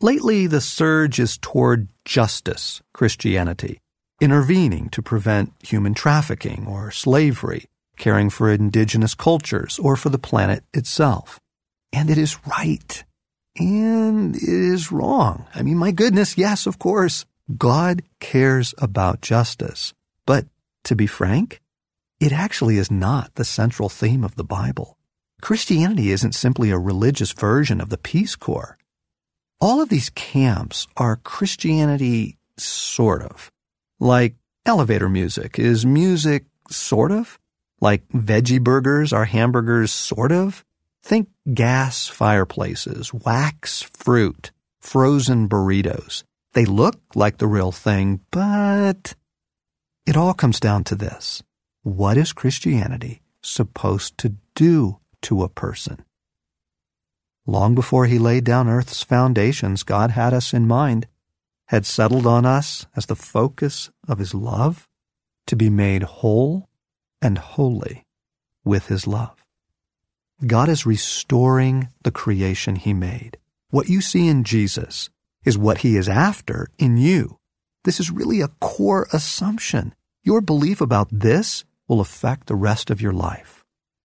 Lately, the surge is toward justice Christianity, intervening to prevent human trafficking or slavery, caring for indigenous cultures or for the planet itself. And it is right. And it is wrong. I mean, my goodness, yes, of course, God cares about justice. But to be frank, it actually is not the central theme of the Bible. Christianity isn't simply a religious version of the Peace Corps. All of these camps are Christianity sort of. Like elevator music is music sort of. Like veggie burgers are hamburgers sort of. Think gas fireplaces, wax fruit, frozen burritos. They look like the real thing, but it all comes down to this. What is Christianity supposed to do to a person? Long before he laid down Earth's foundations, God had us in mind, had settled on us as the focus of his love, to be made whole and holy with his love. God is restoring the creation he made. What you see in Jesus is what he is after in you. This is really a core assumption. Your belief about this will affect the rest of your life.